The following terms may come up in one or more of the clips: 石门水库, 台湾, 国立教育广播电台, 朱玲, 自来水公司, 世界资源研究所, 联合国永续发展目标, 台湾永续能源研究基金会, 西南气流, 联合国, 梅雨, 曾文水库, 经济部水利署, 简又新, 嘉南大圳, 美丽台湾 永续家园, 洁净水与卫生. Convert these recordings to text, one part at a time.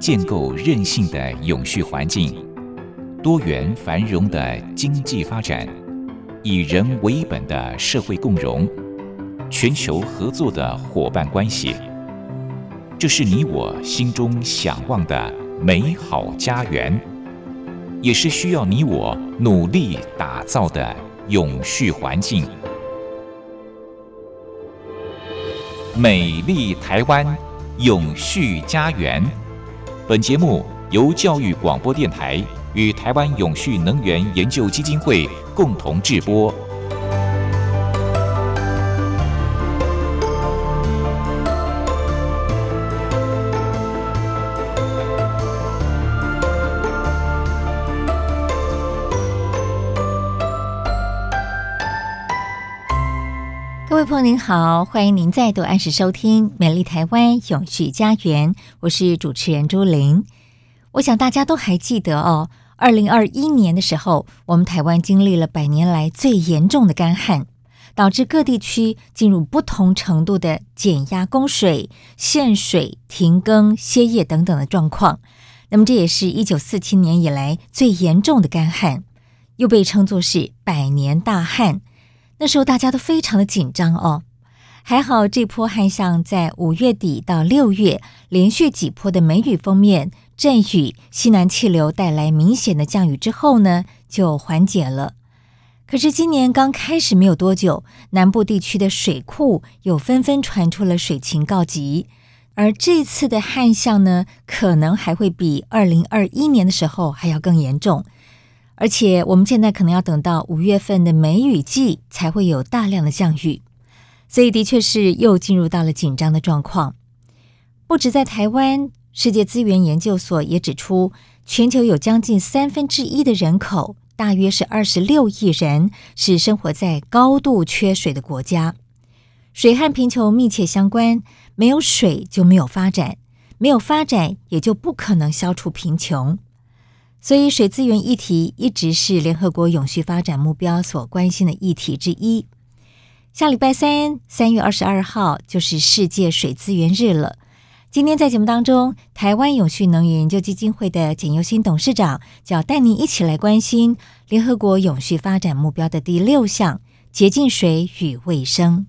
建构韧性的永续环境、多元繁荣的经济发展、以人为本的社会共荣、全球合作的伙伴关系，这是你我心中向往的美好家园，也是需要你我努力打造的永续环境。美丽台湾，永续家园。本节目由教育广播电台与台湾永续能源研究基金会共同制播。各位朋友您好，欢迎您再度按时收听美丽台湾永续家园，我是主持人朱玲。我想大家都还记得2021年的时候，我们台湾经历了100年来最严重的干旱，导致各地区进入不同程度的减压供水、限水、停耕、歇业等等的状况。那么这也是1947年以来最严重的干旱，又被称作是100年大旱。那时候大家都非常的紧张哦，还好这波旱象在5月底到6月连续几波的梅雨封面、阵雨、西南气流带来明显的降雨之后呢，就缓解了。可是今年刚开始没有多久，南部地区的水库又纷纷传出了水情告急，而这次的旱象呢，可能还会比2021年的时候还要更严重。而且我们现在可能要等到5月份的梅雨季才会有大量的降雨，所以的确是又进入到了紧张的状况。不止在台湾，世界资源研究所也指出，全球有将近1/3的人口，大约是26亿人，是生活在高度缺水的国家。水和贫穷密切相关，没有水就没有发展，没有发展也就不可能消除贫穷。所以水资源议题一直是联合国永续发展目标所关心的议题之一。下礼拜三 ,3 月22号就是世界水资源日了。今天在节目当中，台湾永续能源研究基金会的简又新董事长就要带您一起来关心联合国永续发展目标的第6项，洁净水与卫生。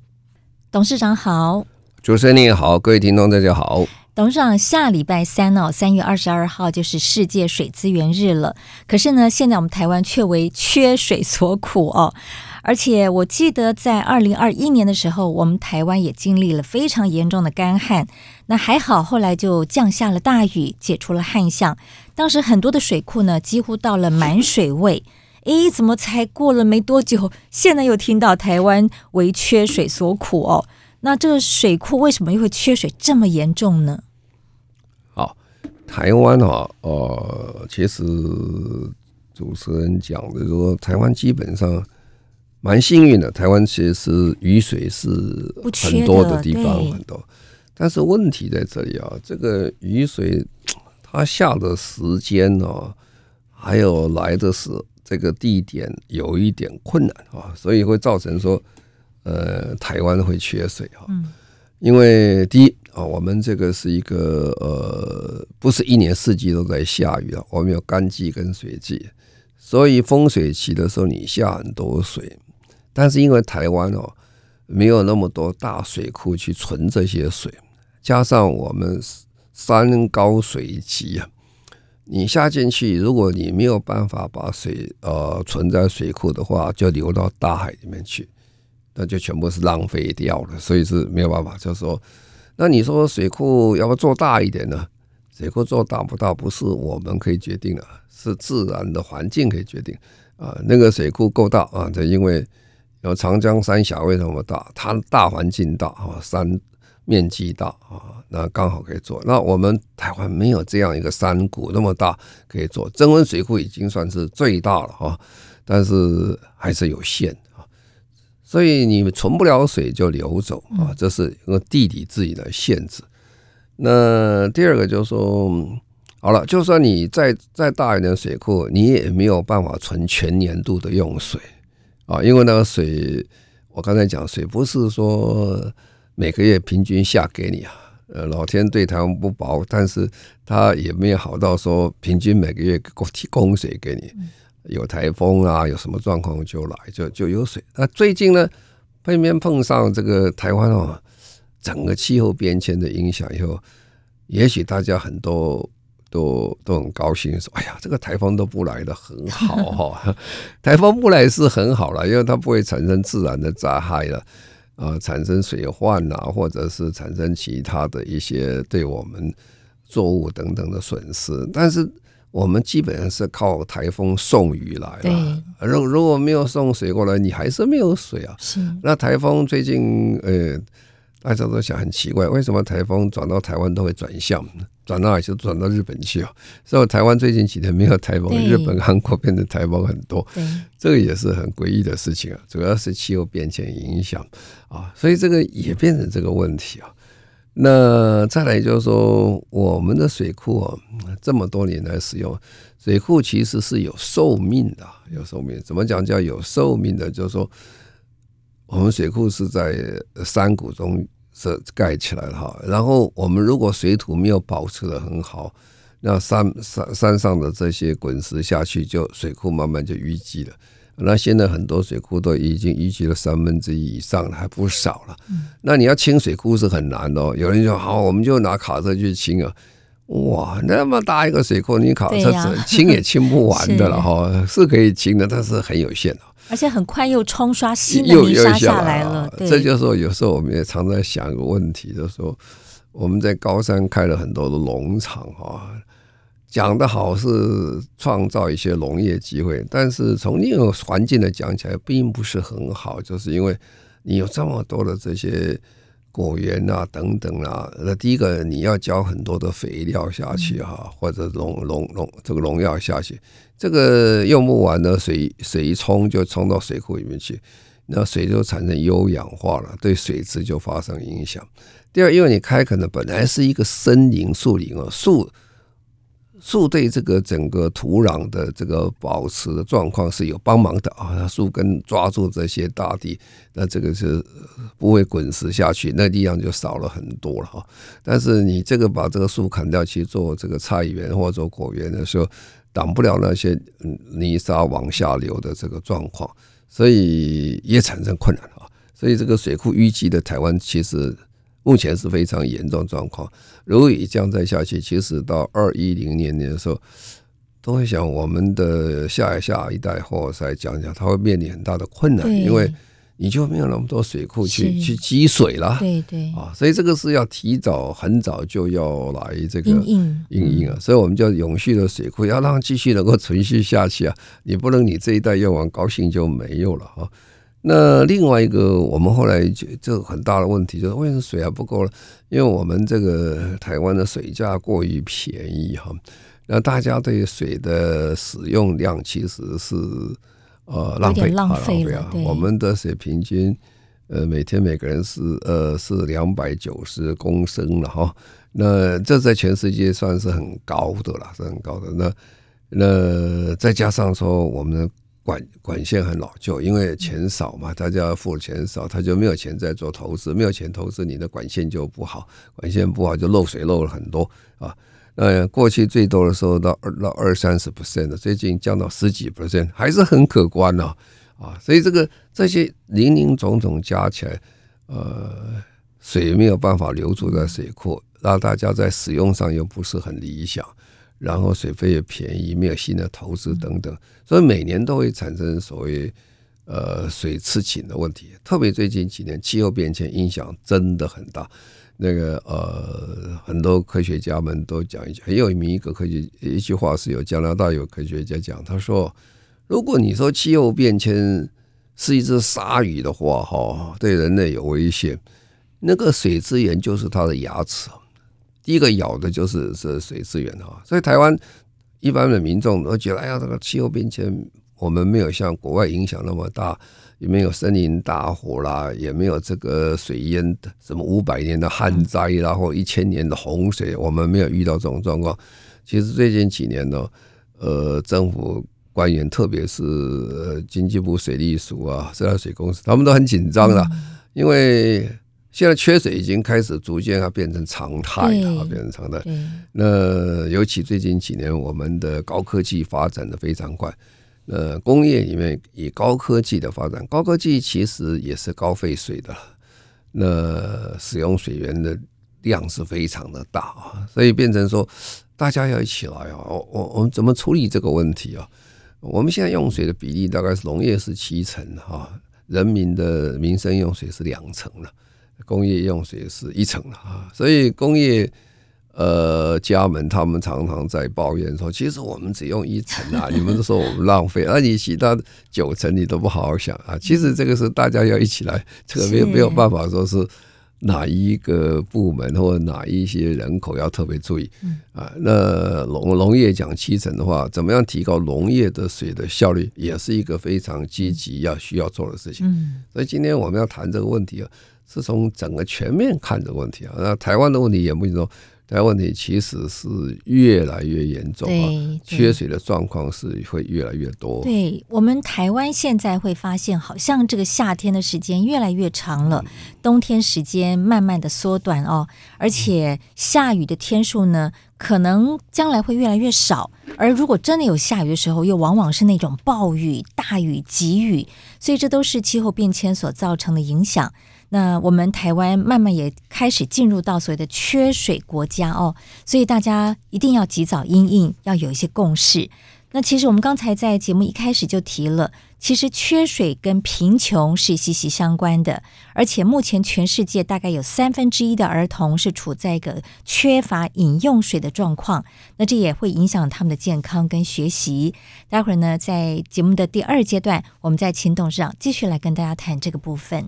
董事长好。主持人你好，各位听众大家好。董事长，下礼拜三3月22号就是世界水资源日了。可是呢，现在我们台湾却为缺水所苦哦。而且我记得在2021年的时候，我们台湾也经历了非常严重的干旱。那还好，后来就降下了大雨，解除了旱象。当时很多的水库呢，几乎到了满水位。诶，怎么才过了没多久，现在又听到台湾为缺水所苦哦。那这个水库为什么又会缺水这么严重呢？好，台湾其实主持人讲的说，台湾基本上蛮幸运的，台湾其实雨水是很多的地方，很多。但是问题在这里啊，这个雨水它下的时间还有来的是这个地点有一点困难所以会造成说。台湾会缺水因为第一我们这个是一个不是一年四季都在下雨了，我们有干季跟水季，所以丰水期的时候你下很多水，但是因为台湾没有那么多大水库去存这些水，加上我们山高水急你下进去，如果你没有办法把水存在水库的话，就流到大海里面去。那就全部是浪费掉了，所以是没有办法。就是说，那你说水库要不要做大一点呢？水库做大不大不是我们可以决定的，是自然的环境可以决定那个水库够大因为有长江三峡为什么大？它大环境大山面积大那刚好可以做。那我们台湾没有这样一个山谷那么大可以做，增温水库已经算是最大了但是还是有限。所以你存不了水就流走这是一个地理自己的限制。那第二个就是说，好了，就算你再大一点水库，你也没有办法存全年度的用水因为那个水，我刚才讲水不是说每个月平均下给你老天对台湾不薄，但是他也没有好到说平均每个月提供水给你，有台风啊，有什么状况就来 就有水。那最近呢，偏偏碰上这个台湾哦，整个气候变迁的影响以后，也许大家很多都很高兴说，哎呀，这个台风都不来的很好哈。台风不来是很好了，因为它不会产生自然的灾害了，产生水患啊，或者是产生其他的一些对我们作物等等的损失。但是我们基本上是靠台风送雨来了，如果没有送水过来，你还是没有水啊。那台风最近大家都想很奇怪，为什么台风转到台湾都会转向，转到哪就转到日本去啊？所以台湾最近几年没有台风，日本、韩国变成台风很多，这个也是很诡异的事情啊。主要是气候变迁影响啊，所以这个也变成这个问题啊。那再来就是说，我们的水库啊，这么多年来使用水库其实是有寿命的，有寿命。怎么讲叫有寿命的？就是说，我们水库是在山谷中盖起来的，然后我们如果水土没有保持得很好，那 山上的这些滚石下去，就水库慢慢就淤积了。那现在很多水库都已经淤积了1/3以上了，还不少了。那你要清水库是很难的，有人说好，我们就拿卡车去清啊。哇，那么大一个水库，你卡车清也清不完的了哈、啊，是可以清的，但是很有限的。而且很快又冲刷新的泥沙下来了，对，这就是有时候我们也常在想一个问题，就是说我们在高山开了很多的农场啊，讲的好是创造一些农业机会，但是从另一个环境来讲起来并不是很好，就是因为你有这么多的这些果园啊等等啊，那第一个你要浇很多的肥料下去啊，或者这个农药下去，这个用不完的水一冲就冲到水库里面去，那水就产生优氧化了，对水质就发生影响。第二，因为你开垦的本来是一个森林树林啊，树对这个整个土壤的这个保持的状况是有帮忙的啊，树根抓住这些大地，那这个是不会滚石下去，那力量就少了很多了哈。但是你这个把这个树砍掉去做这个菜园或者果园的时候，挡不了那些泥沙往下流的这个状况，所以也产生困难啊。所以这个水库淤积的台湾其实目前是非常严重状况，如果一这样再下去，其实到2010年的时候，都会想我们的下一代后再讲，它会面临很大的困难，因为你就没有那么多水库去积水了，对对啊，所以这个是要提早很早就要来这个因应啊，所以我们叫永续的水库，要让继续能够存续下去啊，你不能你这一代用完高兴就没有了啊。那另外一个我们后来就很大的问题就是为什么水还不够了？因为我们这个台湾的水价过于便宜哈，那大家对水的使用量其实是浪费了。我们的水平均每天每个人是290公升了哈，那这在全世界算是很高的了，是很高的。那再加上说我们的管线很老旧，因为钱少嘛，大家付钱少，他就没有钱在做投资，没有钱投资，你的管线就不好，管线不好就漏水漏了很多啊。那过去最多的时候到20-30%的，最近降到10几%，还是很可观啊。啊，所以这些零零总总加起来，水没有办法留住在水库，让大家在使用上又不是很理想。然后水费也便宜，没有新的投资等等，所以每年都会产生所谓水吃紧的问题。特别最近几年气候变迁影响真的很大，那个很多科学家们都讲一句很有名一句话，是有加拿大有科学家讲，他说如果你说气候变迁是一只鲨鱼的话哈，对人类有危险，那个水资源就是它的牙齿。第一个咬的就是水资源哈，所以台湾一般的民众都觉得，哎呀，这个气候变迁我们没有像国外影响那么大，也没有森林大火啦，也没有这个水淹什么500年的旱灾啦，或1000年的洪水，我们没有遇到这种状况。其实最近几年呢，政府官员特别是经济部水利署啊、自来水公司，他们都很紧张了，因为现在缺水已经开始逐渐变成常态了，变成常态。那尤其最近几年，我们的高科技发展的非常快。工业里面以高科技的发展，高科技其实也是高废水的，那使用水源的量是非常的大，所以变成说大家要一起来啊，我们怎么处理这个问题啊？我们现在用水的比例大概是农业是70%啊，人民的民生用水是20%了，工业用水是1%了啊，所以工业。家们他们常常在抱怨说，其实我们只用1%啊，你们都说我们浪费，那你其他9%你都不好好想啊。其实这个是大家要一起来，这个没有办法说是哪一个部门或哪一些人口要特别注意啊。那农业讲70%的话，怎么样提高农业的水的效率，也是一个非常积极要需要做的事情。所以今天我们要谈这个问题啊，是从整个全面看这个问题啊。那台湾的问题也不是说。台湾问题其实是越来越严重啊，缺水的状况是会越来越多。对，我们台湾现在会发现，好像这个夏天的时间越来越长了，冬天时间慢慢的缩短哦，而且下雨的天数呢，可能将来会越来越少。而如果真的有下雨的时候，又往往是那种暴雨、大雨、急雨，所以这都是气候变迁所造成的影响。那我们台湾慢慢也开始进入到所谓的缺水国家哦，所以大家一定要及早因应，要有一些共识。那其实我们刚才在节目一开始就提了，其实缺水跟贫穷是息息相关的，而且目前全世界大概有1/3的儿童是处在一个缺乏饮用水的状况，那这也会影响他们的健康跟学习。待会儿呢，在节目的第二阶段，我们再请董事长继续来跟大家谈这个部分。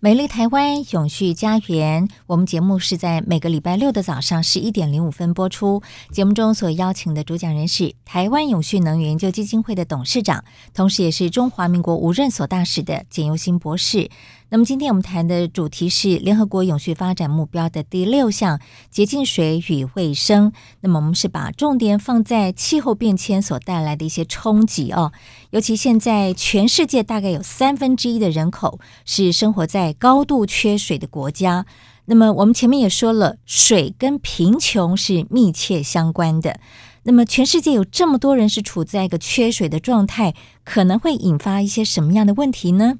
美丽台湾永续家园，我们节目是在每个礼拜六的早上11:05播出。节目中所邀请的主讲人是台湾永续能源研究基金会的董事长，同时也是中华民国无任所大使的简尤新博士。那么今天我们谈的主题是联合国永续发展目标的第6项，洁净水与卫生。那么我们是把重点放在气候变迁所带来的一些冲击哦，尤其现在全世界大概有1/3的人口是生活在高度缺水的国家。那么我们前面也说了，水跟贫穷是密切相关的。那么全世界有这么多人是处在一个缺水的状态，可能会引发一些什么样的问题呢？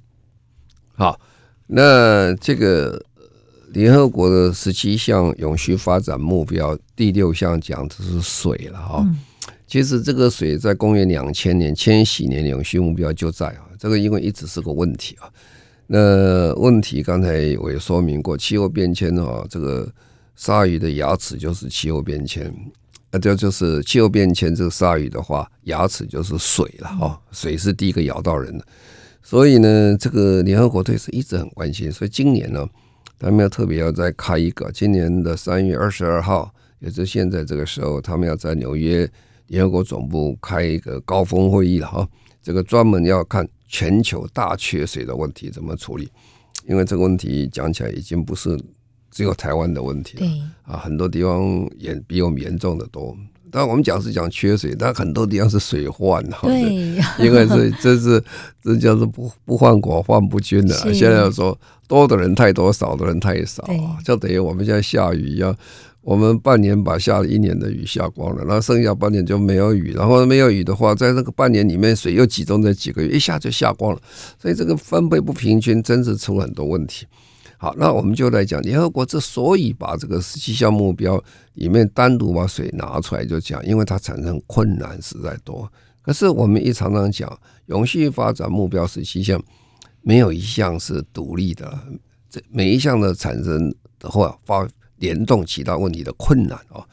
好，那这个联合国的17项永续发展目标第6项讲的是水了哈。其实这个水在公元2000年千禧年永续目标就在啊，这个因为一直是个问题啊。那问题刚才我也说明过，气候变迁啊，这个鲨鱼的牙齿就是气候变迁，就是气候变迁这个鲨鱼的话，牙齿就是水了哈，水是第一个咬到人的。所以呢，这个联合国对是一直很关心，所以今年呢，他们要特别要再开一个，今年的3月22号，也就是现在这个时候，他们要在纽约联合国总部开一个高峰会议了哈。这个专门要看全球大缺水的问题怎么处理，因为这个问题讲起来已经不是只有台湾的问题了啊，很多地方也比我们严重的多。当然我们讲是讲缺水，但很多地方是水患，因为这叫是不患寡患不均的。现在说多的人太多，少的人太少，就等于我们现在下雨一样，我们半年把下一年的雨下光了，然后剩下半年就没有雨，然后没有雨的话，在那个半年里面水又集中在几个月，一下就下光了，所以这个分配不平均，真是出了很多问题。好，那我们就来讲联合国之所以把这个17项目标里面单独把水拿出来就讲，因为它产生困难实在多。可是我们一常常讲永续发展目标17项，没有一项是独立的，每一项的产生的话联动其他问题的困难哦。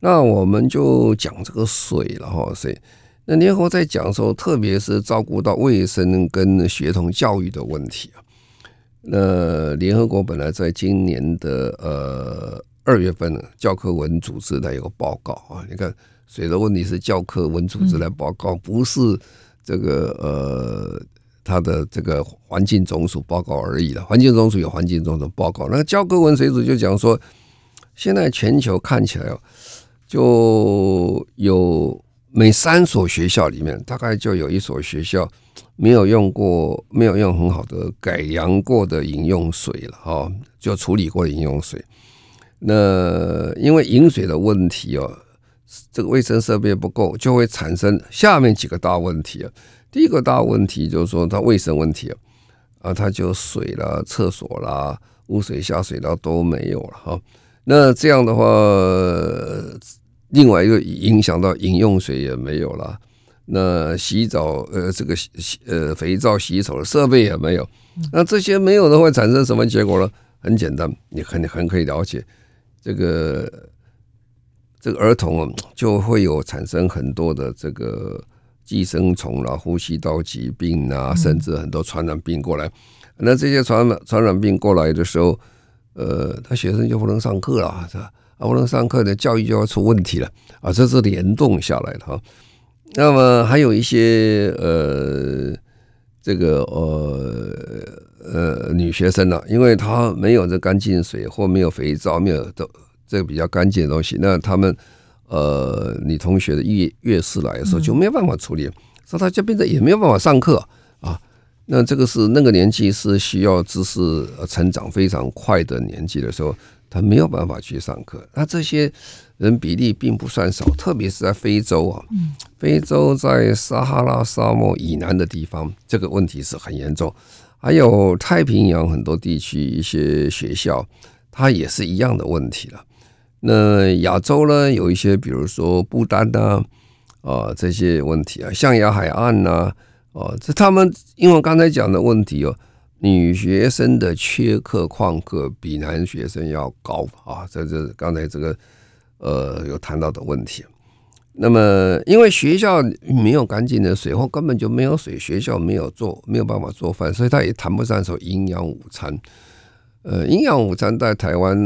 那我们就讲这个水了哈，水。那联合国在讲的时候，特别是照顾到卫生跟学童教育的问题啊。那联合国本来在今年的2月份，教科文组织它有个报告啊。你看水的问题是教科文组织来报告，不是这个它的这个环境总署报告而已了。环境总署有环境总署报告，那个教科文水组就讲说，现在全球看起来就有每3所学校里面大概就有1所学校。没有用很好的改良过的饮用水了哈，就处理过的饮用水。那因为饮水的问题哦，这个卫生设备不够，就会产生下面几个大问题啊。第一个大问题就是说它卫生问题啊，它就水啦、厕所啦、污水、下水道都没有了哈。那这样的话，另外一个影响到饮用水也没有了，那洗澡肥皂洗手的设备也没有，那这些没有的会产生什么结果呢？很简单，你很可以了解，这个儿童就会有产生很多的这个寄生虫啦、呼吸道疾病啊，甚至很多传染病过来。那这些传染病过来的时候，他学生就不能上课了，不能上课的教育就要出问题了啊，这是联动下来的哈。那么还有一些女学生啊，因为她没有这干净水或没有肥皂，没有这个比较干净的东西，那她们女同学的月事来的时候就没有办法处理，所以她就变得也没有办法上课啊。那这个是那个年纪是需要知识成长非常快的年纪的时候，他没有办法去上课。那这些人比例并不算少，特别是在非洲啊，非洲在撒哈拉沙漠以南的地方，这个问题是很严重。还有太平洋很多地区一些学校，它也是一样的问题了。那亚洲呢，有一些比如说不丹啊这些问题啊，象牙海岸啊。这他们因为刚才讲的问题哦，女学生的缺课旷课比男学生要高啊，这是刚才这个有谈到的问题。那么因为学校没有干净的水或根本就没有水，学校没有办法做饭，所以他也谈不上说营养午餐。营养午餐在台湾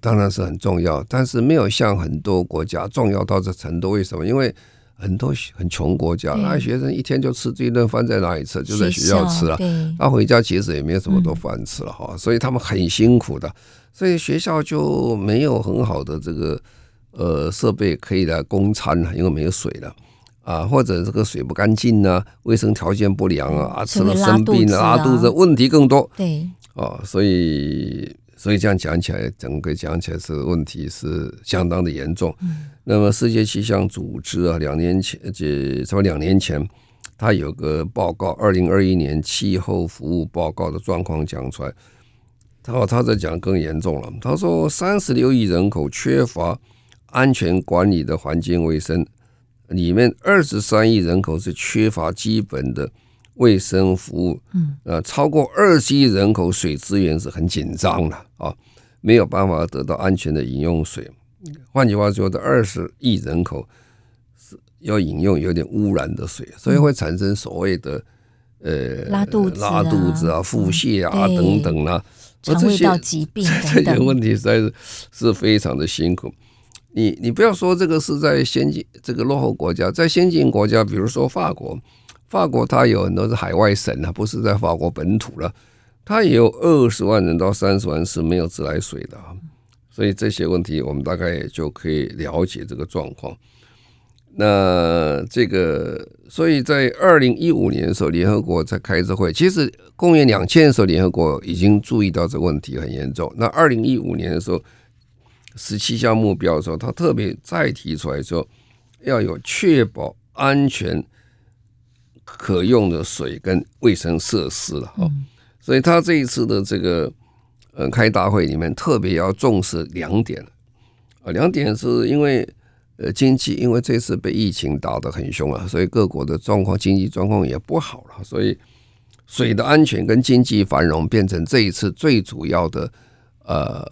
当然是很重要，但是没有像很多国家重要到这程度。为什么？因为很多很穷国家，那学生一天就吃这一顿饭，在哪里吃？就在学校吃了。他回家其实也没有什么多饭吃了哈，所以他们很辛苦的。所以学校就没有很好的这个设备可以来供餐，因为没有水了啊，或者这个水不干净啊，卫生条件不良啊，吃了生病啊，拉肚子问题更多。对啊，所以这样讲起来，整个讲起来是问题是相当的严重。那么世界气象组织啊，差不多两年前，它有个报告，2021年气候服务报告的状况讲出来，他在讲更严重了。他说36亿人口缺乏安全管理的环境卫生，里面23亿人口是缺乏基本的卫生服务，超过20亿人口水资源是很紧张的啊，没有办法得到安全的饮用水。换句话说，这20亿人口是要饮用有点污染的水，所以会产生所谓的拉肚子啊、腹泻啊等等啦，肠胃道疾病等等，这些问题实在是非常的辛苦。你不要说这个是在先进这个落后国家，在先进国家，比如说法国。法国它有很多是海外省，不是在法国本土了，它也有20万人到30万是没有自来水的，所以这些问题我们大概就可以了解这个状况。那这个，所以在2015年的时候，联合国在开这会，其实公元2000的时候，联合国已经注意到这个问题很严重。那2015年的时候，17项目标的时候，它特别再提出来说，要有确保安全。可用的水跟卫生设施了哈，所以他这一次的这个开大会里面特别要重视2点啊，2点是因为经济，因为这次被疫情打得很凶啊，所以各国的状况经济状况也不好了，所以水的安全跟经济繁荣变成这一次最主要的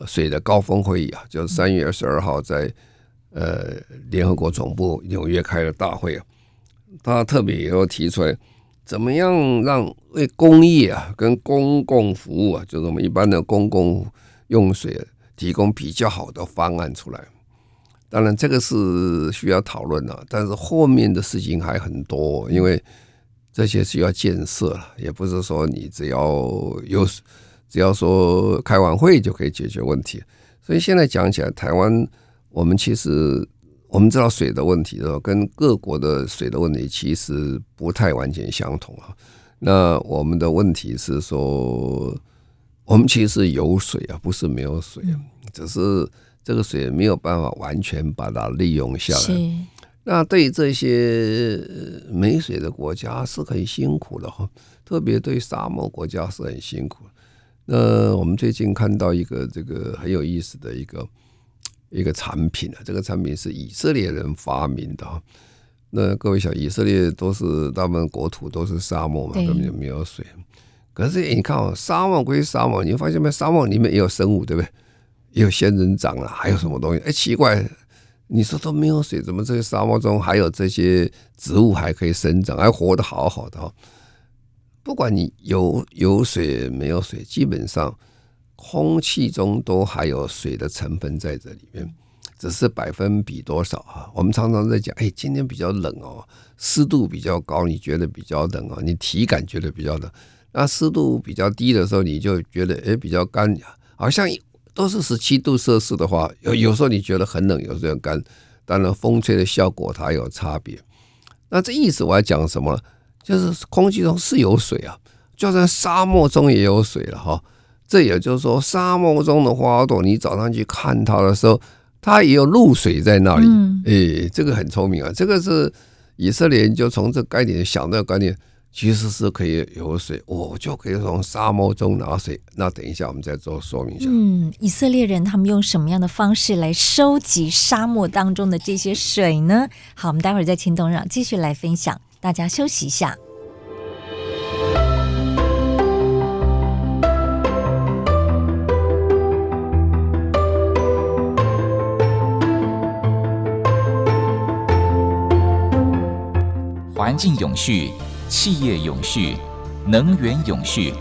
水的高峰会议啊，就是3月22号在联合国总部纽约开了大会啊。他特别也要提出来，怎么样让为工业啊跟公共服务啊，就是我们一般的公共用水提供比较好的方案出来。当然这个是需要讨论的，但是后面的事情还很多，因为这些需要建设了，也不是说你只要说开完会就可以解决问题。所以现在讲起来，台湾我们其实。我们知道水的问题跟各国的水的问题其实不太完全相同。那我们的问题是说，我们其实有水啊，不是没有水，只是这个水没有办法完全把它利用下来。那对于这些没水的国家是很辛苦的，特别对沙漠国家是很辛苦。那我们最近看到一个这个很有意思的一个产品，这个产品是以色列人发明的。那各位想，以色列都是他们国土都是沙漠嘛，根本就没有水。可是你看哦，沙漠归沙漠，你发现没？沙漠里面也有生物，对不对？也有仙人掌啊，还有什么东西？哎，奇怪，你说都没有水，怎么这个沙漠中还有这些植物还可以生长，还活得好好的哦？不管你有水没有水，基本上空气中都还有水的成分在这里面，只是百分比多少啊？我们常常在讲，哎，今天比较冷哦，湿度比较高，你觉得比较冷哦，你体感觉得比较冷。那湿度比较低的时候，你就觉得哎比较干，好像都是17度摄氏的话，有时候你觉得很冷，有时候很干。当然，风吹的效果它有差别。那这意思我要讲什么呢？就是空气中是有水啊，就算沙漠中也有水了哈。这也就是说，沙漠中的花朵，你早上去看它的时候，它也有露水在那里。哎，这个很聪明啊，这个是以色列就从这概念想到概念，其实是可以有水，我就可以从沙漠中拿水。那等一下我们再做说明一下。以色列人他们用什么样的方式来收集沙漠当中的这些水呢？好，我们待会儿在青铜壤继续来分享，大家休息一下。环境永续，企业永续，能源永续。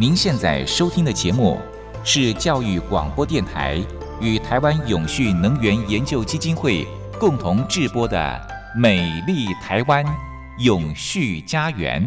您现在收听的节目是教育广播电台与台湾永续能源研究基金会共同制播的《美丽台湾永续家园》。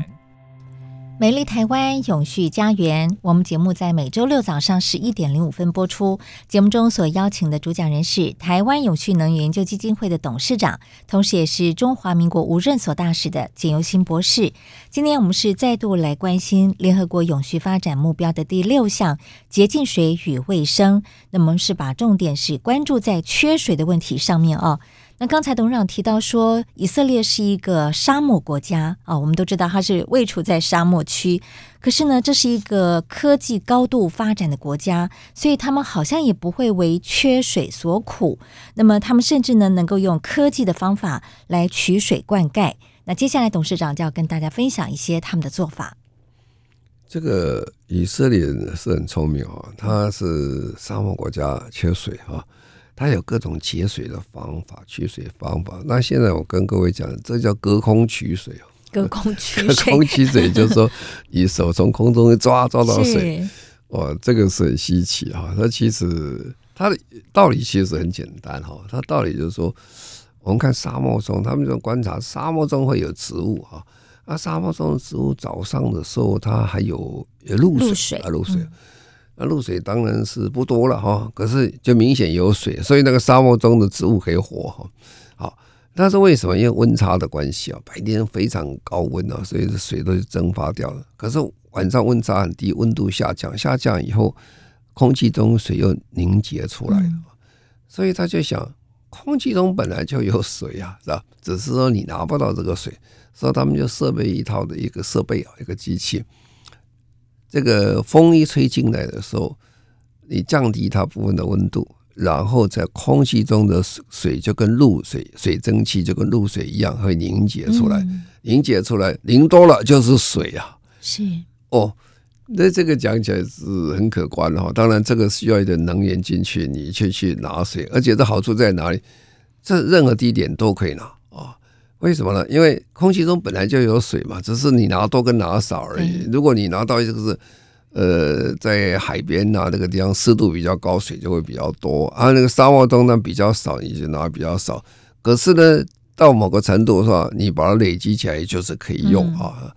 美丽台湾永续家园，我们节目在每周六早上11:05播出。节目中所邀请的主讲人是台湾永续能源研究基金会的董事长，同时也是中华民国无任所大使的简尤新博士。今天我们是再度来关心联合国永续发展目标的第6项，洁净水与卫生。那么是把重点是关注在缺水的问题上面哦。那刚才董事长提到说，以色列是一个沙漠国家啊，我们都知道它是位处在沙漠区，可是呢，这是一个科技高度发展的国家，所以他们好像也不会为缺水所苦。那么他们甚至呢，能够用科技的方法来取水灌溉。那接下来董事长就要跟大家分享一些他们的做法。这个以色列人是很聪明啊，他是沙漠国家缺水啊。它有各种节水的方法、取水方法。那现在我跟各位讲，这叫隔空取水。隔空取水就是说，以手从空中抓到水。哇，这个是很稀奇哈。它其实它的道理其实很简单哈。它道理就是说，我们看沙漠中，他们就观察沙漠中会有植物哈。啊，沙漠中的植物早上的时候，它还有露水。那露水当然是不多了哈，可是就明显有水，所以那个沙漠中的植物可以活哈。好，那是为什么？因为温差的关系啊，白天非常高温啊，所以水都蒸发掉了。可是晚上温差很低，温度下降以后，空气中水又凝结出来了，所以他就想，空气中本来就有水啊，是吧？只是说你拿不到这个水，所以他们就设备一套的一个设备啊，一个机器。这个风一吹进来的时候，你降低它部分的温度，然后在空气中的水就跟露水、水蒸气就跟露水一样会凝结出来，凝多了就是水啊。是哦，那这个讲起来是很可观哈。当然，这个需要一点能源进去，你去拿水，而且这好处在哪里？这任何地点都可以拿。为什么呢？因为空气中本来就有水嘛，只是你拿多跟拿少而已。如果你拿到就是在海边那个地方湿度比较高，水就会比较多啊。那个沙漠中呢比较少，你就拿比较少。可是呢，到某个程度上，你把它累积起来就是可以用啊。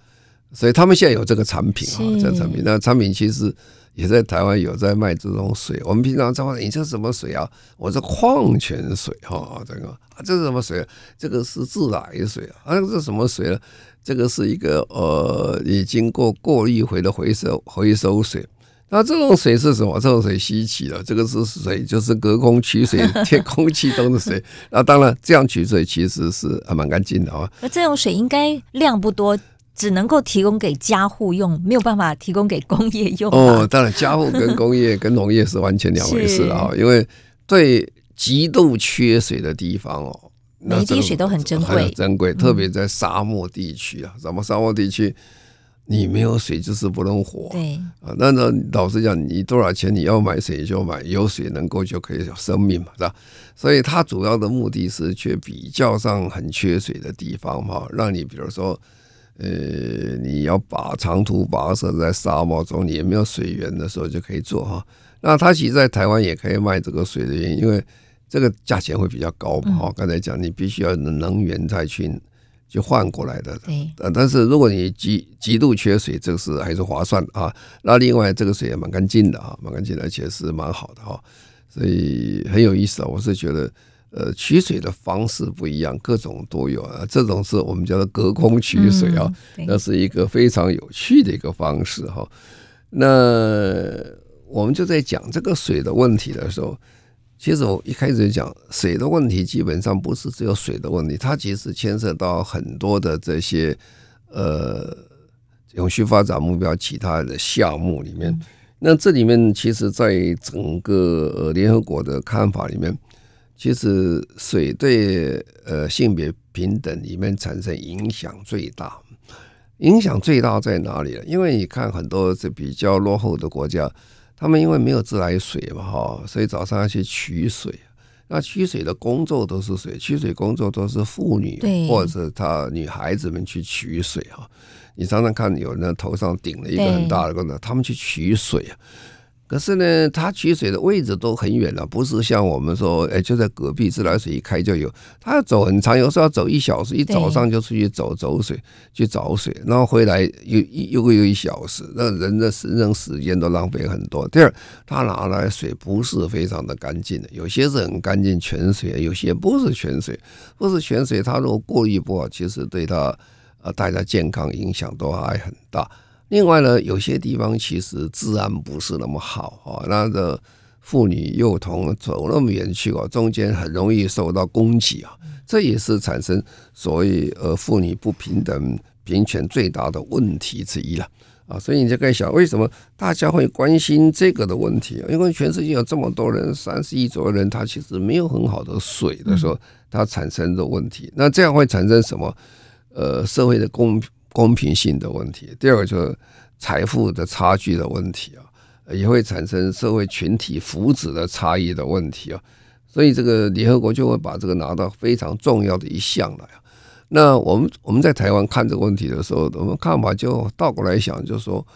所以他们现在有这个产品啊，这个产品，那产品其实也在台湾有在卖这种水。我们平常在问你这什么水啊？我这矿泉水哈，这个啊这是什么水？这个是自来水啊，这是什么水呢？这个是一个已经过一回的回收水。那这种水是什么？这种水稀奇了，这个是水，就是隔空取水，天空气中的水。那当然，这样取水其实是还蛮干净的啊。那这种水应该量不多，只能够提供给家户用，没有办法提供给工业用。哦，当然，家户跟工业跟农业是完全两回事啊。因为对极度缺水的地方哦，每一滴水都很珍贵，特别在沙漠地区啊，什么沙漠地区？你没有水就是不能活，对啊，那老实讲，你多少钱你要买水就买，有水能够就可以有生命嘛，是吧？所以它主要的目的是去比较上很缺水的地方嘛，让你比如说，你要长途跋涉在沙漠中，你也没有水源的时候就可以做哈。那它其实在台湾也可以卖这个水的原因，因为这个价钱会比较高嘛。刚才讲你必须要能源再去。就换过来的，但是如果你极度缺水，这个是还是划算啊。那另外这个水也蛮干净的啊，蛮干净的，而且是蛮好的哈，所以很有意思啊。我是觉得，取水的方式不一样，各种都有啊。这种是我们叫做隔空取水啊，那是一个非常有趣的一个方式哈。那我们就在讲这个水的问题的时候。其实我一开始讲水的问题，基本上不是只有水的问题，它其实牵涉到很多的这些永续发展目标其他的项目里面。那这里面其实在整个联合国的看法里面，其实水对性别平等里面产生影响最大。影响最大在哪里呢？因为你看很多是比较落后的国家。他们因为没有自来水嘛，所以早上要去取水。那取水的工作都是谁？取水工作都是妇女或者她女孩子们去取水哈。你常常看有人头上顶了一个很大的罐子，他们去取水。可是呢，他取水的位置都很远了，不是像我们说，就在隔壁自来水一开就有。他要走很长，有时候要走1小时，一早上就出去去找水，然后回来又1小时，那人的时间都浪费很多。第二，他拿来水不是非常的干净的，有些是很干净泉水，有些不是泉水，他如果过滤不好，其实对他大家健康影响都还很大。另外呢，有些地方其实治安不是那么好，那个妇女幼童走那么远去，中间很容易受到攻击，这也是产生所谓妇女不平等平权最大的问题之一了啊。所以你就可以想，为什么大家会关心这个的问题？因为全世界有这么多人，30亿左右人，他其实没有很好的水的时候，他产生的问题，那这样会产生什么？社会的公平性的问题。第二个就是财富的差距的问题啊，也会产生社会群体福祉的差异的问题啊。所以这个联合国就会把这个拿到非常重要的一项来啊。那我们在台湾看这个问题的时候，我们看法就倒过来想，就是说，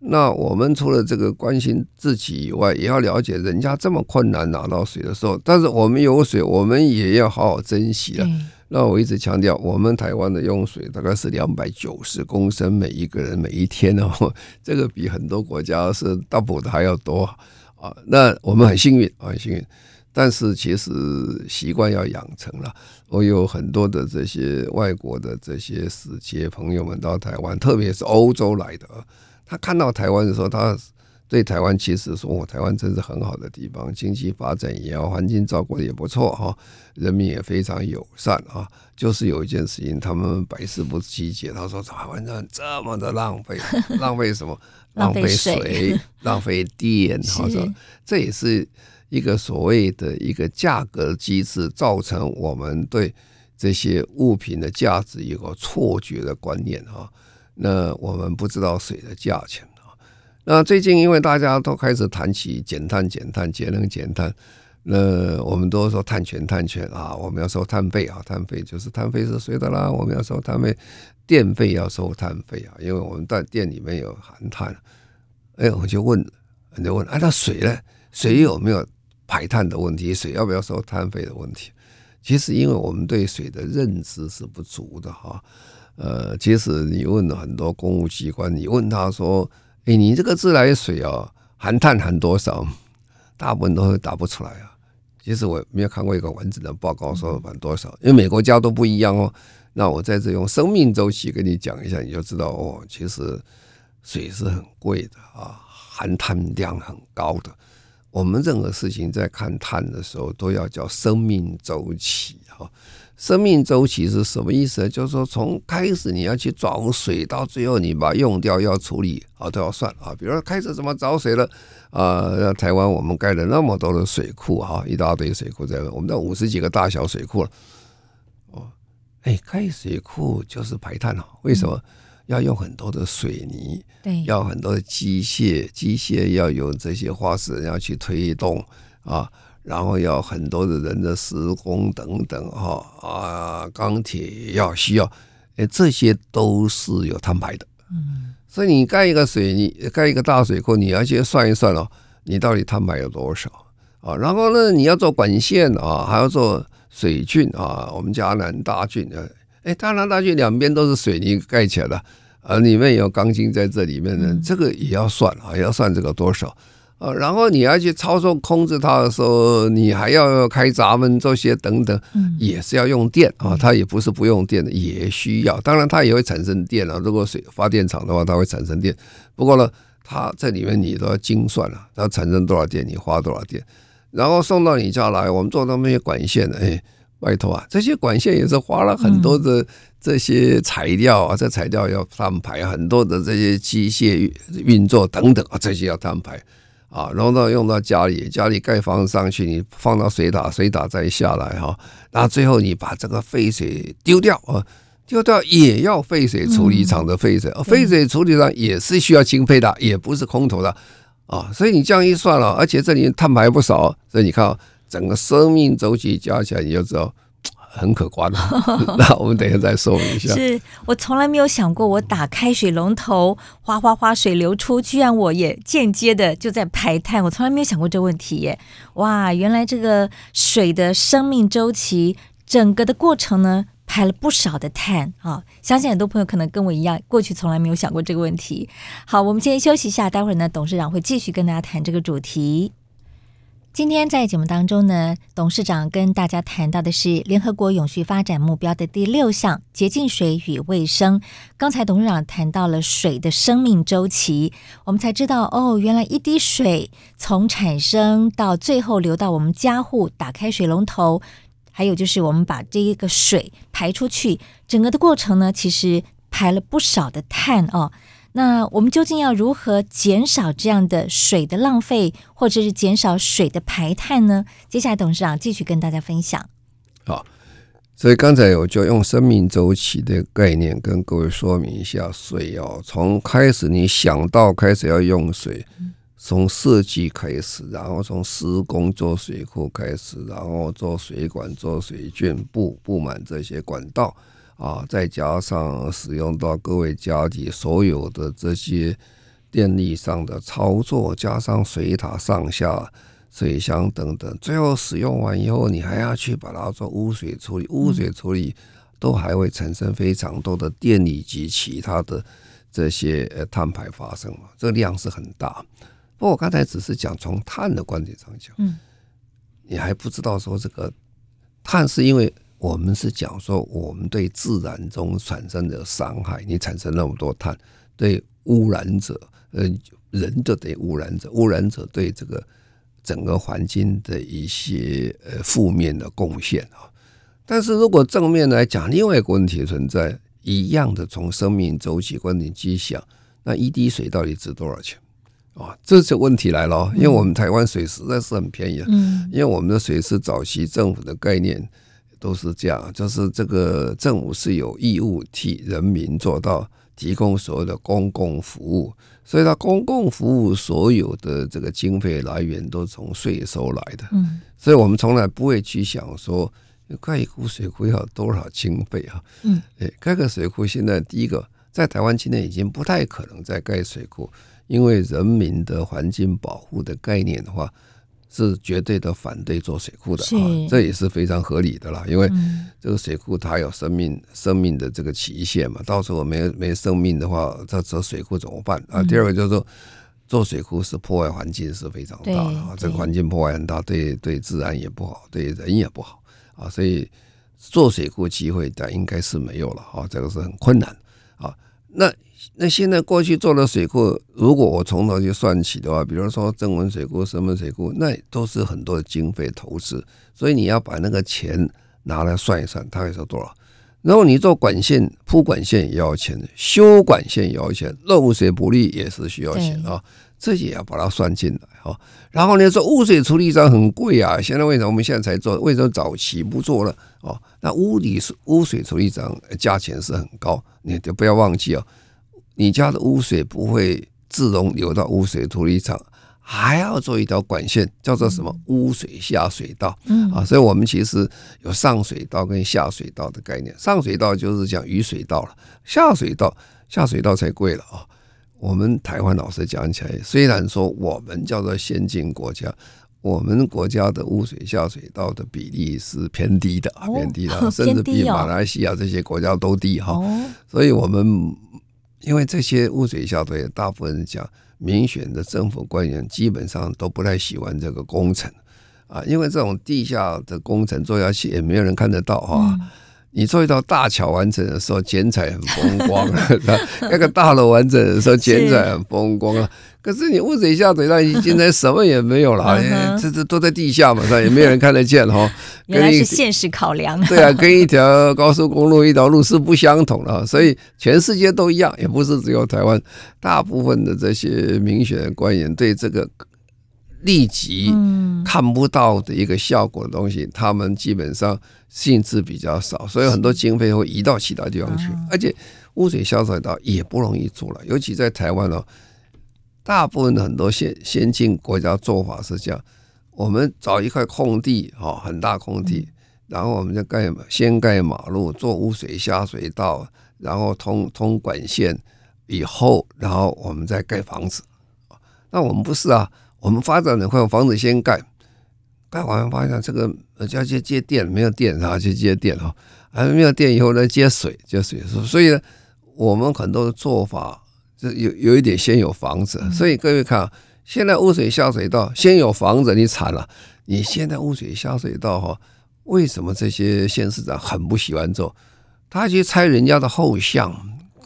那我们除了这个关心自己以外，也要了解人家这么困难拿到水的时候，但是我们有水，我们也要好好珍惜啊。那我一直强调，我们台湾的用水大概是290公升每一个人每一天哦，这个比很多国家是double的还要多啊。那我们很幸运，但是其实习惯要养成了。我有很多的这些外国的这些使节朋友们到台湾，特别是欧洲来的，他看到台湾的时候，他对台湾其实说，台湾真是很好的地方，经济发展也好，环境照顾的也不错哈，人民也非常友善啊。就是有一件事情，他们百思不解，他说台湾人这么的浪费，浪费什么？浪费水，浪费电，哈，这也是一个所谓的一个价格机制，造成我们对这些物品的价值有个错觉的观念哈。那我们不知道水的价钱。那最近因为大家都开始谈起减碳、节能减碳，那我们都说碳权啊，我们要收碳费啊，碳费是谁的啦？我们要收碳费，电费要收碳费啊，因为我们在电里面有含碳。我就问，那水呢？水有没有排碳的问题？水要不要收碳费的问题？其实因为我们对水的认知是不足的哈。其实你问了很多公务机关，你问他说，你这个自来水含碳含多少，大部分都答不出来啊。其实我没有看过一个完整的报告说含多少，因为每国家都不一样哦。那我在这用生命周期跟你讲一下，你就知道哦，其实水是很贵的啊，含碳量很高的。我们任何事情在看碳的时候都要叫生命周期啊。生命周期是什么意思呢？就是说从开始你要去找水到最后你把它用掉要处理啊都要算啊。比如说开始怎么找水了啊，台湾我们盖了那么多的水库啊，一大堆水库在我们到50几个大小水库了。哦，盖水库就是排碳啊，为什么？要用很多的水泥，要很多的机械要有这些化石人要去推动啊，然后要很多的人的施工等等啊，钢铁要需要，这些都是有碳排的。所以你盖一个大水库，你要去算一算哦，你到底碳排有多少啊？然后呢，你要做管线啊，还要做水郡啊，我们嘉南大郡。嘉南大郡两边都是水泥盖起来的，里面有钢筋在这里面呢，这个也要算啊，也要算这个多少啊。然后你要去操作控制它的时候，你还要开闸门这些等等，也是要用电啊。它也不是不用电的，也需要。当然它也会产生电啊，如果水发电厂的话，它会产生电。不过呢，它这里面你都要精算了，它产生多少电，你花多少电，然后送到你家来，我们做那么些管线的，拜托啊，这些管线也是花了很多的这些材料啊，这材料要碳排，很多的这些机械运作等等啊，这些要碳排啊，然后用到家里盖房上去，你放到水塔，水塔再下来哈，那最后你把这个废水丢掉啊，丢掉也要废水处理厂的废水，废水处理厂也是需要经费的，也不是空投的啊，所以你这样一算了，而且这里碳排不少，所以你看。整个生命周期加起来，你就知道很可观了。那我们等一下再说明一下。是我从来没有想过，我打开水龙头，哗哗哗水流出，居然我也间接的就在排碳。我从来没有想过这问题耶！哇，原来这个水的生命周期整个的过程呢，排了不少的碳啊！相信很多朋友可能跟我一样，过去从来没有想过这个问题。好，我们先休息一下，待会儿呢，董事长会继续跟大家谈这个主题。今天在节目当中呢，董事长跟大家谈到的是联合国永续发展目标的第6项，洁净水与卫生。刚才董事长谈到了水的生命周期，我们才知道哦，原来一滴水从产生到最后流到我们家户，打开水龙头，还有就是我们把这一个水排出去，整个的过程呢，其实排了不少的碳哦。那我们究竟要如何减少这样的水的浪费，或者是减少水的排碳呢？接下来董事长继续跟大家分享。好，所以刚才我就用生命周期的概念跟各位说明一下水哦，从开始你想到开始要用水，从设计开始，然后从施工做水库开始，然后做水管、做水圳、布满这些管道。再加上使用到各位家里所有的这些电力上的操作，加上水塔上下水箱等等，最后使用完以后，你还要去把它做污水处理，污水处理都还会产生非常多的电力及其他的这些碳排发生，这量是很大。不过我刚才只是讲从碳的观点上讲，你还不知道说这个碳是因为。我们是讲说我们对自然中产生的伤害，你产生那么多碳，对污染者，人就对污染者对这个整个环境的一些负面的贡献啊。但是如果正面来讲，另外一个问题存在，一样的从生命周期观点去想，那一滴水到底值多少钱？这就问题来了，因为我们台湾水实在是很便宜啊，因为我们的水是早期政府的概念。都是这样，就是这个政府是有义务替人民做到提供所有的公共服务，所以它公共服务所有的这个经费来源都从税收来的，所以我们从来不会去想说盖一个水库要多少经费啊，盖个水库现在第一个在台湾今天已经不太可能再盖水库，因为人民的环境保护的概念的话。是绝对的反对做水库的啊，这也是非常合理的啦，因为这个水库它有生命的这个期限嘛，到时候没生命的话，这水库怎么办啊？第二个就是说做水库是破坏环境是非常大的啊，这个环境破坏很大，对自然也不好，对人也不好啊，所以做水库机会但应该是没有了啊，这个是很困难啊。那现在过去做的水库，如果我从头去算起的话，比如说曾文水库、石门水库，那都是很多的经费投资，所以你要把那个钱拿来算一算，大概是多少。然后你做管线、铺管线也要钱，修管线也要钱，漏水补利也是需要钱啊，这也要把它算进来啊。然后呢，说污水处理站很贵啊，现在为什么我们现在才做？为什么早期不做了啊？那污水处理站价钱是很高，你就不要忘记啊，你家的污水不会自动流到污水处理厂，还要做一条管线，叫做什么污水下水道啊，所以我们其实有上水道跟下水道的概念。上水道就是讲雨水道了，下水道才贵了啊。我们台湾老师讲起来，虽然说我们叫做先进国家，我们国家的污水下水道的比例是偏低的，甚至比马来西亚这些国家都低哈。所以我们因为这些污水下水，大部分人讲民选的政府官员基本上都不太喜欢这个工程啊，因为这种地下的工程做下去也没有人看得到啊。你做一道大桥完成的时候，剪彩很风光那个大楼完成的时候，剪彩很风光啊。可是你污水下水道现在什么也没有了这都在地下嘛，也没有人看得见哈。原来是现实考量。对啊，跟一条高速公路一条路是不相同的，所以全世界都一样，也不是只有台湾。大部分的这些民选官员对这个立即看不到的一个效果的东西，他们基本上兴致比较少，所以很多经费会移到其他地方去。而且污水下水道也不容易做了，尤其在台湾哦，大部分很多先进国家做法是这样：我们找一块空地，很大空地，然后我们就先盖马路，做污水下水道，然后通管线以后，然后我们再盖房子。那我们不是啊。我们发展的快，房子先盖，盖完发现这个要去接电，没有电，然后去接电啊，没有电以后呢接水，所以呢，我们很多的做法有一点先有房子，所以各位看，现在污水下水道先有房子，你惨了，你现在污水下水道哈，为什么这些县市长很不喜欢做？他去拆人家的后巷，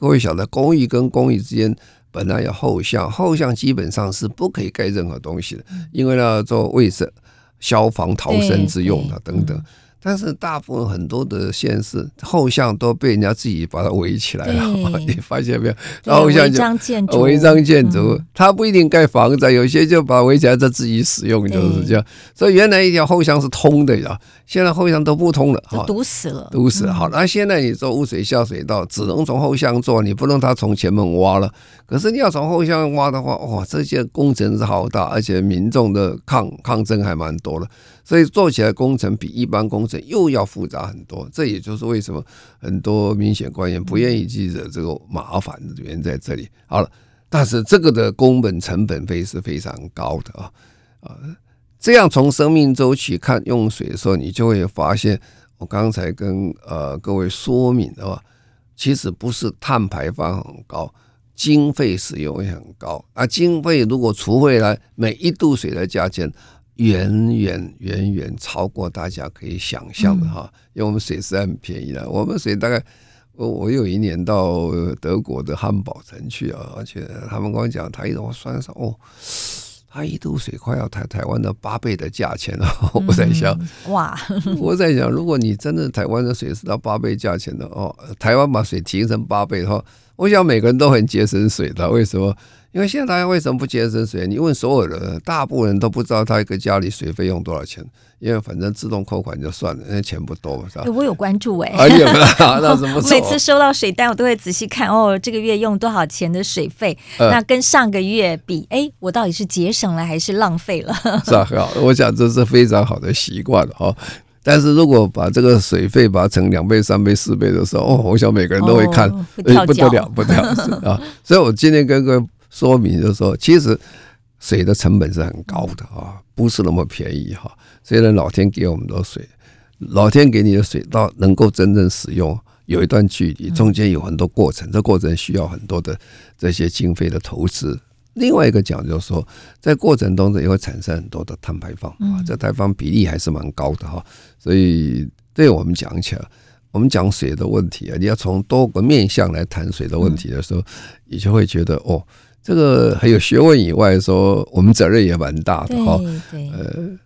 各位晓得，公寓跟公寓之间。本来有后巷，后巷基本上是不可以盖任何东西的，因为呢做卫生、消防、逃生之用的等等。但是大部分很多的县市后巷都被人家自己把它围起来了，你发现没有？然后后巷就违章建筑，它不一定盖房子，有些就把它围起来在自己使用，就是这样。所以原来一条后巷是通的呀，现在后巷都不通了，堵死了。好，那现在你做污水下水道，只能从后巷做，你不能它从前门挖了。可是你要从后巷挖的话，哇，这些工程是好大，而且民众的抗争还蛮多的，所以做起来工程比一般工程又要复杂很多。这也就是为什么很多民选官员不愿意去惹这个麻烦的原因在这里。好了，但是这个的工本成本费是非常高的啊。这样从生命周期看用水的时候，你就会发现，我刚才跟各位说明的话，其实不是碳排放很高，经费使用也很高。啊，经费如果除回来每一度水的价钱，远远超过大家可以想象的哈。因为我们水是很便宜的，我们水大概我有一年到德国的汉堡城去啊，而且他们跟我讲，他一种算上哦。它一度水快要台湾的8倍的价钱了，我在想，如果你真的台湾的水是到8倍价钱的哦，台湾把水提成8倍的话，我想每个人都很节省水的。为什么？因为现在大家为什么不节省水？你问所有人，大部分人都不知道他一个家里水费用多少钱，因为反正自动扣款就算了，因为钱不多嘛，是吧？我有关注每次收到水单，我都会仔细看哦，这个月用多少钱的水费，那跟上个月比，我到底是节省了还是浪费了？是啊，很好，我想这是非常好的习惯哈。但是如果把这个水费把它乘2倍、3倍、4倍的时候，我想每个人都会看，不得了啊！所以我今天跟各位说明就是说，其实水的成本是很高的啊，不是那么便宜哈。虽然老天给我们的水，老天给你的水到能够真正使用，有一段距离，中间有很多过程，这过程需要很多的这些经费的投资。另外一个讲就是说，在过程当中也会产生很多的碳排放啊，这碳排放比例还是蛮高的哈。所以对我们讲起来，我们讲水的问题啊，你要从多个面向来谈水的问题的时候，你就会觉得哦，这个很有学问以外，说我们责任也蛮大的哈。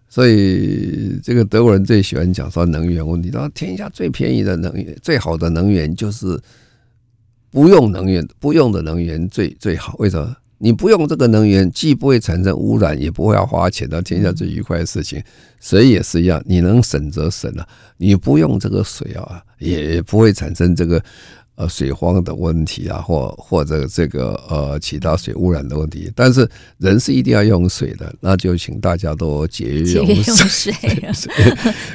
所以这个德国人最喜欢讲说能源问题，然后天下最便宜的能源、最好的能源就是不用能源，不用的能源最好，为什么？你不用这个能源，既不会产生污染，也不会要花钱的，天下最愉快的事情。水也是一样，你能省则省啊，你不用这个水啊，也不会产生这个水荒的问题啊，或者这个其他水污染的问题。但是人是一定要用水的，那就请大家都节约用水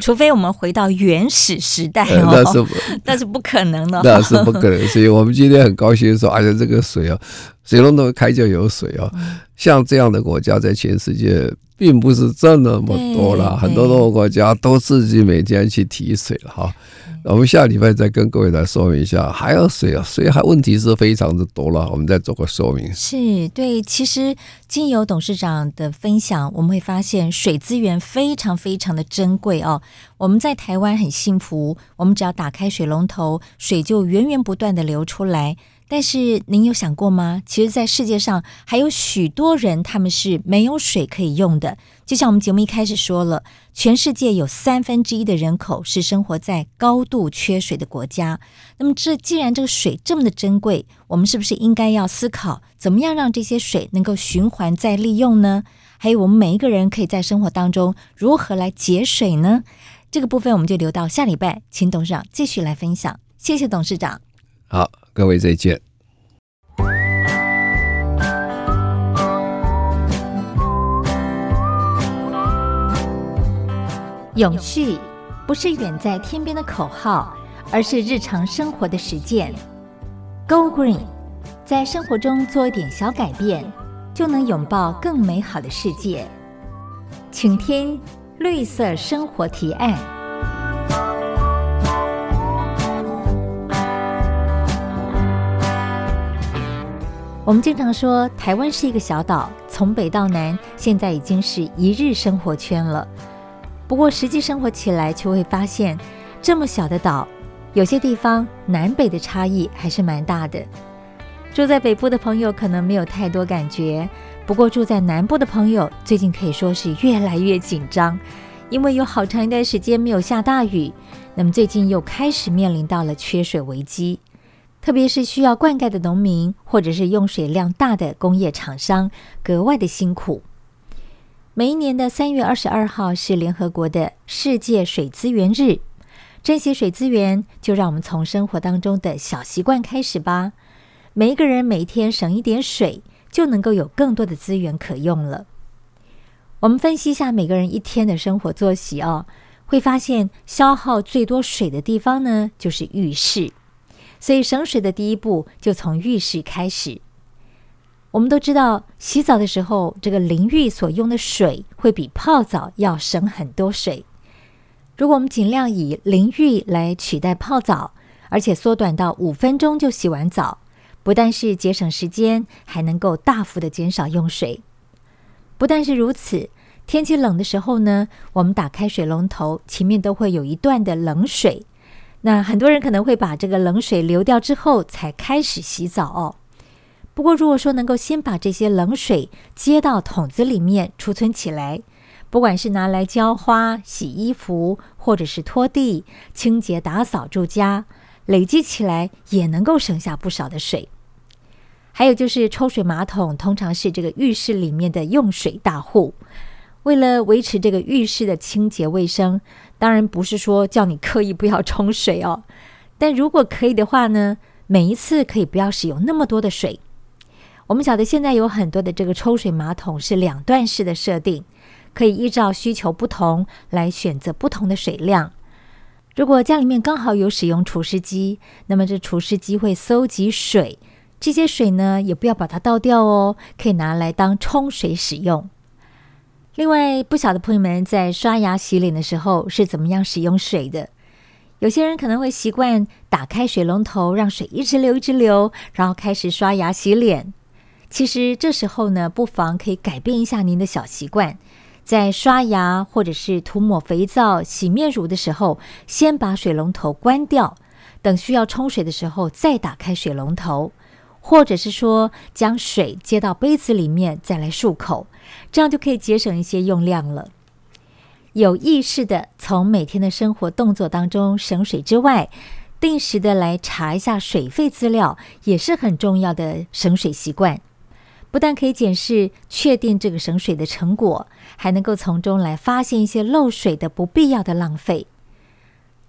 除非我们回到原始时代哦，那是不可能的，那是不可能。所以我们今天很高兴说，哎呀，这个水啊。水龙头开就有水哦，像这样的国家在全世界并不是这么多啦，很多多国家都自己每天去提水了哈。我们下礼拜再跟各位来说明一下，还有水啊，水还问题是非常的多了，我们再做个说明。是对，其实经由董事长的分享，我们会发现水资源非常非常的珍贵哦。我们在台湾很幸福，我们只要打开水龙头，水就源源不断的流出来。但是您有想过吗？其实在世界上还有许多人他们是没有水可以用的。就像我们节目一开始说了，全世界有1/3的人口是生活在高度缺水的国家。那么既然这个水这么的珍贵，我们是不是应该要思考怎么样让这些水能够循环再利用呢？还有我们每一个人可以在生活当中如何来节水呢？这个部分我们就留到下礼拜，请董事长继续来分享。谢谢董事长。好，各位再见。永续不是远在天边的口号，而是日常生活的实践。Go Green， 在生活中做一点小改变，就能拥抱更美好的世界。请听绿色生活提案。我们经常说台湾是一个小岛，从北到南现在已经是一日生活圈了。不过实际生活起来却会发现，这么小的岛，有些地方南北的差异还是蛮大的。住在北部的朋友可能没有太多感觉，不过住在南部的朋友最近可以说是越来越紧张，因为有好长一段时间没有下大雨，那么最近又开始面临到了缺水危机。特别是需要灌溉的农民，或者是用水量大的工业厂商，格外的辛苦。每一年的3月22号是联合国的世界水资源日，珍惜水资源，就让我们从生活当中的小习惯开始吧。每一个人每天省一点水，就能够有更多的资源可用了。我们分析一下每个人一天的生活作息哦，会发现消耗最多水的地方呢，就是浴室。所以省水的第一步就从浴室开始。我们都知道洗澡的时候，这个淋浴所用的水会比泡澡要省很多水。如果我们尽量以淋浴来取代泡澡，而且缩短到5分钟就洗完澡，不但是节省时间，还能够大幅的减少用水。不但是如此，天气冷的时候呢，我们打开水龙头，前面都会有一段的冷水。那很多人可能会把这个冷水流掉之后才开始洗澡哦。不过如果说能够先把这些冷水接到桶子里面储存起来，不管是拿来浇花、洗衣服，或者是拖地、清洁打扫住家，累积起来也能够省下不少的水。还有就是抽水马桶通常是这个浴室里面的用水大户。为了维持这个浴室的清洁卫生，当然不是说叫你刻意不要冲水哦，但如果可以的话呢，每一次可以不要使用那么多的水。我们晓得现在有很多的这个抽水马桶是2段式的设定，可以依照需求不同来选择不同的水量。如果家里面刚好有使用除湿机，那么这除湿机会搜集水，这些水呢也不要把它倒掉哦，可以拿来当冲水使用。另外，不晓得朋友们在刷牙洗脸的时候是怎么样使用水的。有些人可能会习惯打开水龙头，让水一直流一直流，然后开始刷牙洗脸。其实这时候呢，不妨可以改变一下您的小习惯，在刷牙或者是涂抹肥皂、洗面乳的时候，先把水龙头关掉，等需要冲水的时候再打开水龙头，或者是说将水接到杯子里面再来漱口，这样就可以节省一些用量了。有意识的从每天的生活动作当中省水之外，定时的来查一下水费资料也是很重要的省水习惯，不但可以检视确定这个省水的成果，还能够从中来发现一些漏水的不必要的浪费。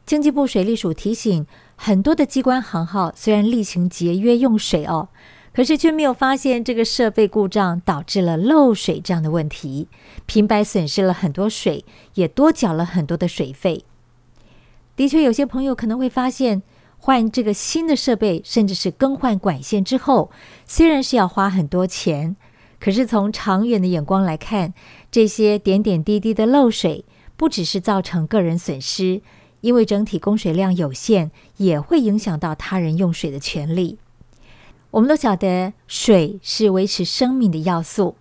经济部水利署提醒，很多的机关行号虽然例行节约用水可是却没有发现这个设备故障导致了漏水这样的问题，平白损失了很多水，也多缴了很多的水费。的确有些朋友可能会发现，换这个新的设备甚至是更换管线之后，虽然是要花很多钱，可是从长远的眼光来看，这些点点滴滴的漏水不只是造成个人损失，因为整体供水量有限，也会影响到他人用水的权利。我们都晓得，水是维持生命的要素，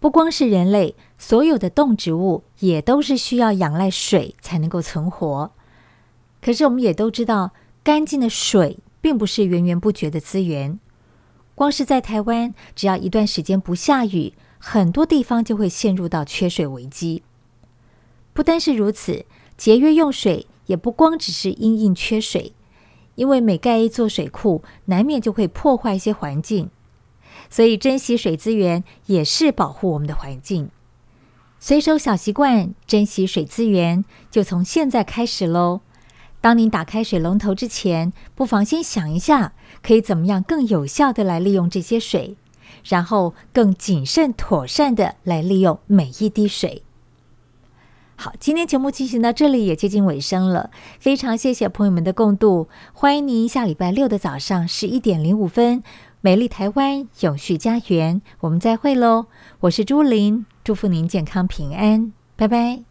不光是人类，所有的动植物也都是需要仰赖水才能够存活。可是我们也都知道，干净的水并不是源源不绝的资源。光是在台湾，只要一段时间不下雨，很多地方就会陷入到缺水危机。不单是如此，节约用水也不光只是因应缺水，因为每盖一座水库，难免就会破坏一些环境，所以珍惜水资源也是保护我们的环境。随手小习惯，珍惜水资源，就从现在开始咯。当您打开水龙头之前，不妨先想一下，可以怎么样更有效的来利用这些水，然后更谨慎妥善的来利用每一滴水。好，今天节目进行到这里也接近尾声了，非常谢谢朋友们的共度，欢迎您下礼拜六的早上11:05，美丽台湾永续家园，我们再会咯。我是朱琳，祝福您健康平安，拜拜。